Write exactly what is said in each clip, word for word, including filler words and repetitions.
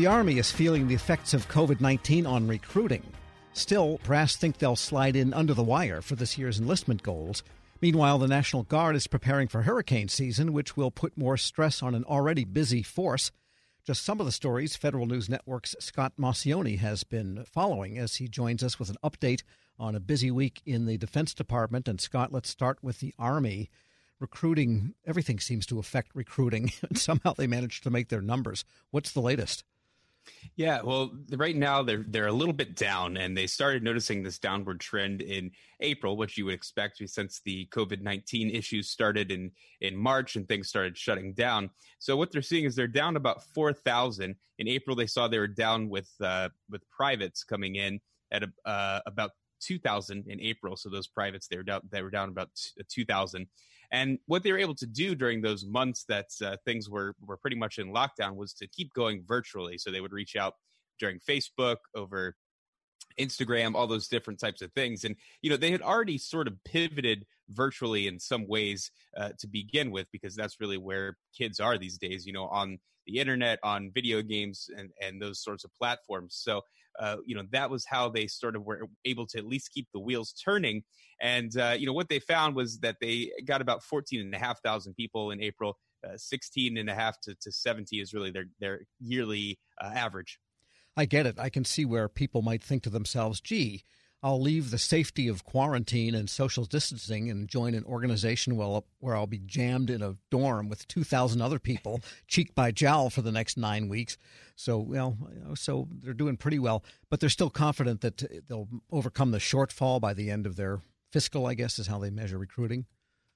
The Army is feeling the effects of COVID nineteen on recruiting. Still, brass think they'll slide in under the wire for this year's enlistment goals. Meanwhile, the National Guard is preparing for hurricane season, which will put more stress on an already busy force. Just some of the stories Federal News Network's Scott Maucione has been following as he joins us with an update on a busy week in the Defense Department. And Scott, let's start with the Army. Recruiting, everything seems to affect recruiting. Somehow they managed to make their numbers. What's the latest? Yeah, well, right now they're they're a little bit down, and they started noticing this downward trend in April, which you would expect since the COVID nineteen issues started in, in March and things started shutting down. So what they're seeing is they're down about four thousand. In April, they saw they were down with uh, with privates coming in at a, uh, about two thousand in April. So those privates, they were down, they were down about two thousand. And what they were able to do during those months that uh, things were, were pretty much in lockdown was to keep going virtually. So they would reach out during Facebook, over Instagram, all those different types of things. And, you know, they had already sort of pivoted virtually in some ways uh, to begin with, because that's really where kids are these days, you know, on the internet, on video games and, and those sorts of platforms. So, uh, you know, that was how they sort of were able to at least keep the wheels turning. And, uh, you know, what they found was that they got about fourteen and a half thousand people in April. uh, sixteen and a half to seventy is really their, their yearly uh, average. I get it. I can see where people might think to themselves, gee, I'll leave the safety of quarantine and social distancing and join an organization where I'll be jammed in a dorm with two thousand other people, cheek by jowl for the next nine weeks. So, well, you know, so they're doing pretty well, but they're still confident that they'll overcome the shortfall by the end of their fiscal, I guess, is how they measure recruiting.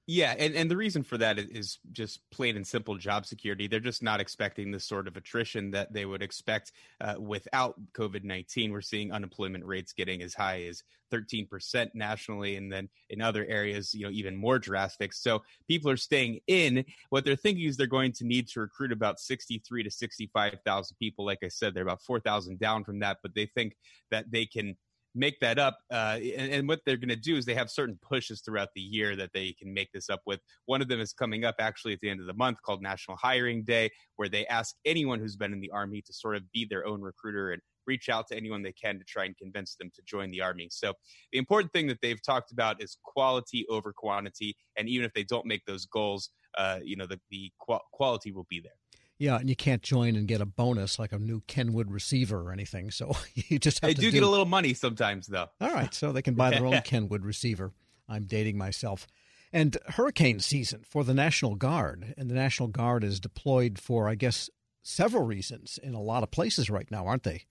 Yeah, and, and the reason for that is just plain and simple job security. They're just not expecting the sort of attrition that they would expect uh, without COVID nineteen. We're seeing unemployment rates getting as high as thirteen percent nationally, and then in other areas, you know, even more drastic. So people are staying in. What they're thinking is they're going to need to recruit about sixty-three to sixty-five thousand people. Like I said, they're about four thousand down from that, but they think that they can make that up. Uh, and, and what they're going to do is they have certain pushes throughout the year that they can make this up with. One of them is coming up actually at the end of the month, called National Hiring Day, where they ask anyone who's been in the Army to sort of be their own recruiter and reach out to anyone they can to try and convince them to join the Army. So the important thing that they've talked about is quality over quantity. And even if they don't make those goals, uh, you know, the, the qual- quality will be there. Yeah, and you can't join and get a bonus like a new Kenwood receiver or anything. So you just have they to do. They do get a little money sometimes, though. All right, so they can buy their own Kenwood receiver. I'm dating myself. And hurricane season for the National Guard. And the National Guard is deployed for, I guess, several reasons in a lot of places right now, aren't they?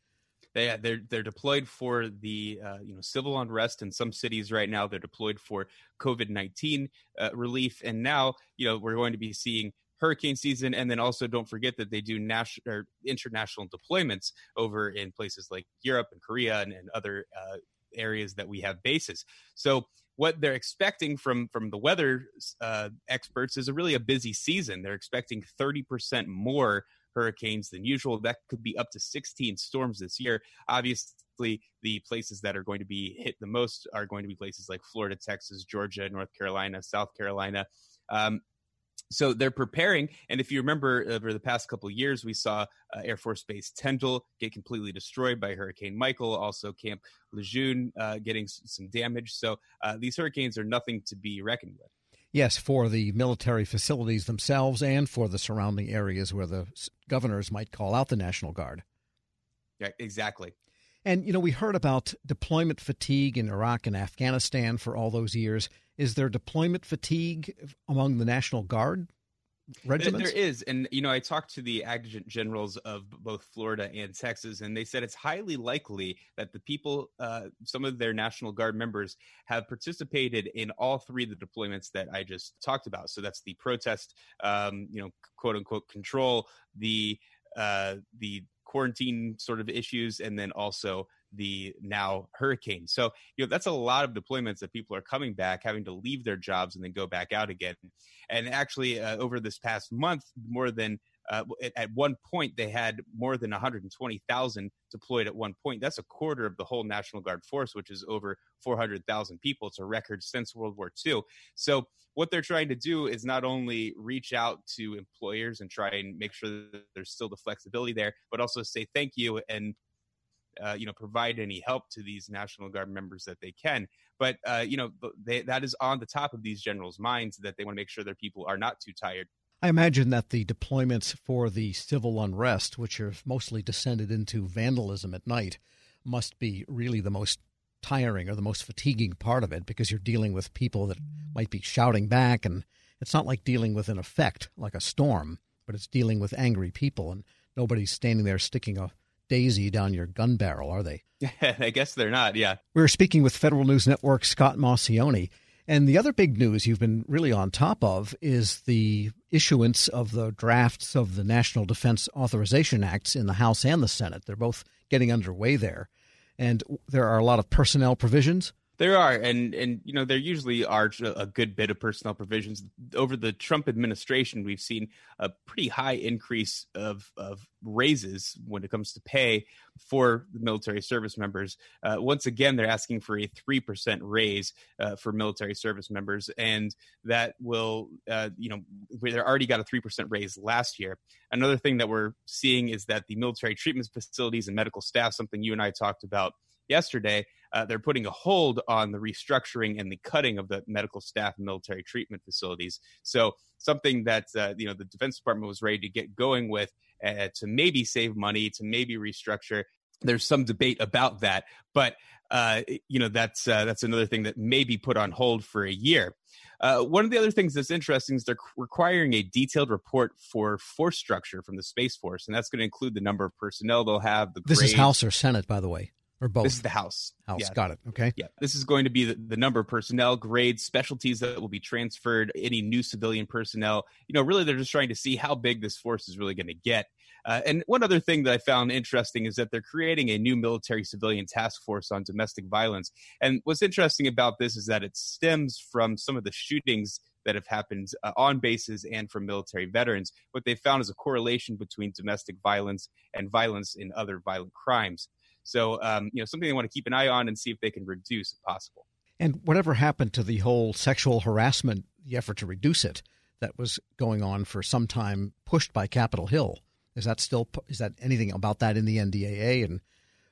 They, they're, they're deployed for the uh, you know civil unrest in some cities right now. They're deployed for COVID nineteen uh, relief. And now, you know, we're going to be seeing hurricane season, and then also don't forget that they do national or international deployments over in places like Europe and Korea and, and other uh, areas that we have bases. So what they're expecting from from the weather uh, experts is a really a busy season. They're expecting thirty percent more hurricanes than usual. That could be up to sixteen storms this year. Obviously, the places that are going to be hit the most are going to be places like Florida, Texas, Georgia, North Carolina, South Carolina. Um, So they're preparing, and if you remember, over the past couple of years, we saw uh, Air Force Base Tyndall get completely destroyed by Hurricane Michael, also Camp Lejeune uh, getting s- some damage. So uh, these hurricanes are nothing to be reckoned with. Yes, for the military facilities themselves and for the surrounding areas where the governors might call out the National Guard. Yeah, exactly. And, you know, we heard about deployment fatigue in Iraq and Afghanistan for all those years. Is there deployment fatigue among the National Guard regiments? There is. And, you know, I talked to the adjutant generals of both Florida and Texas, and they said it's highly likely that the people, uh, some of their National Guard members, have participated in all three of the deployments that I just talked about. So that's the protest, um, you know, quote unquote, control, the uh, the quarantine sort of issues, and then also the now hurricane. So, you know, that's a lot of deployments that people are coming back, having to leave their jobs and then go back out again. And actually, uh, over this past month, more than Uh, at one point, they had more than one hundred twenty thousand deployed at one point. That's a quarter of the whole National Guard force, which is over four hundred thousand people. It's a record since World War Two. So what they're trying to do is not only reach out to employers and try and make sure that there's still the flexibility there, but also say thank you and Uh, you know, provide any help to these National Guard members that they can. But, uh, you know, they, that is on the top of these generals' minds, that they want to make sure their people are not too tired. I imagine that the deployments for the civil unrest, which are mostly descended into vandalism at night, must be really the most tiring or the most fatiguing part of it, because you're dealing with people that might be shouting back. And it's not like dealing with an effect like a storm, but it's dealing with angry people, and nobody's standing there sticking a daisy down your gun barrel, are they? I guess they're not, yeah. We're speaking with Federal News Network's Scott Maucione. And the other big news you've been really on top of is the issuance of the drafts of the National Defense Authorization Acts in the House and the Senate. They're both getting underway there. And there are a lot of personnel provisions. There are, and, and you know, there usually are a good bit of personnel provisions. Over the Trump administration, we've seen a pretty high increase of, of raises when it comes to pay for the military service members. Uh, once again, they're asking for a three percent raise uh, for military service members, and that will, uh, you know, they already got a three percent raise last year. Another thing that we're seeing is that the military treatment facilities and medical staff, something you and I talked about yesterday, uh, they're putting a hold on the restructuring and the cutting of the medical staff and military treatment facilities. So something that uh, you know the Defense Department was ready to get going with uh, to maybe save money, to maybe restructure. There's some debate about that, but uh, you know that's uh, that's another thing that may be put on hold for a year. Uh, one of the other things that's interesting is they're requiring a detailed report for force structure from the Space Force, and that's going to include the number of personnel they'll have. The this grade. Is House or Senate, by the way. Or both? This is the House. House, yeah. Got it. Okay. Yeah. This is going to be the, the number of personnel, grades, specialties that will be transferred, any new civilian personnel. You know, really, they're just trying to see how big this force is really going to get. Uh, and one other thing that I found interesting is that they're creating a new military civilian task force on domestic violence. And what's interesting about this is that it stems from some of the shootings that have happened uh, on bases and from military veterans. What they found is a correlation between domestic violence and violence in other violent crimes. So, um, you know, something they want to keep an eye on and see if they can reduce if possible. And whatever happened to the whole sexual harassment, the effort to reduce it that was going on for some time, pushed by Capitol Hill? Is that still is that anything about that in the N D A A? And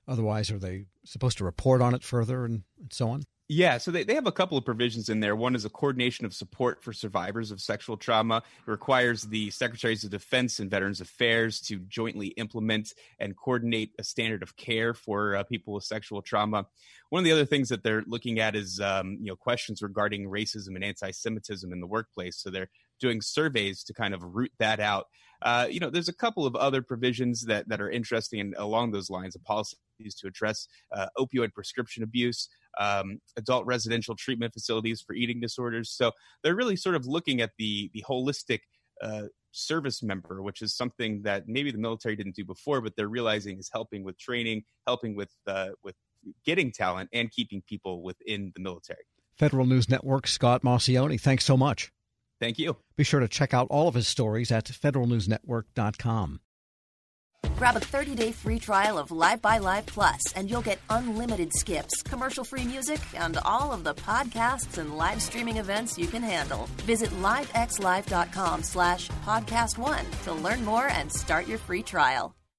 otherwise, are they supposed to report on it further and, and so on? Yeah, so they, they have a couple of provisions in there. One is a coordination of support for survivors of sexual trauma. It requires the Secretaries of Defense and Veterans Affairs to jointly implement and coordinate a standard of care for uh, people with sexual trauma. One of the other things that they're looking at is um, you know, questions regarding racism and anti-Semitism in the workplace. So they're doing surveys to kind of root that out. Uh, you know, there's a couple of other provisions that, that are interesting and along those lines of policies to address uh, opioid prescription abuse, um, adult residential treatment facilities for eating disorders. So they're really sort of looking at the the holistic uh, service member, which is something that maybe the military didn't do before, but they're realizing is helping with training, helping with uh, with getting talent and keeping people within the military. Federal News Network, Scott Maucione, thanks so much. Thank you. Be sure to check out all of his stories at federal news network dot com. Grab a thirty-day free trial of LiveXLive Plus, and you'll get unlimited skips, commercial-free music, and all of the podcasts and live streaming events you can handle. Visit live x live dot com slash podcast one to learn more and start your free trial.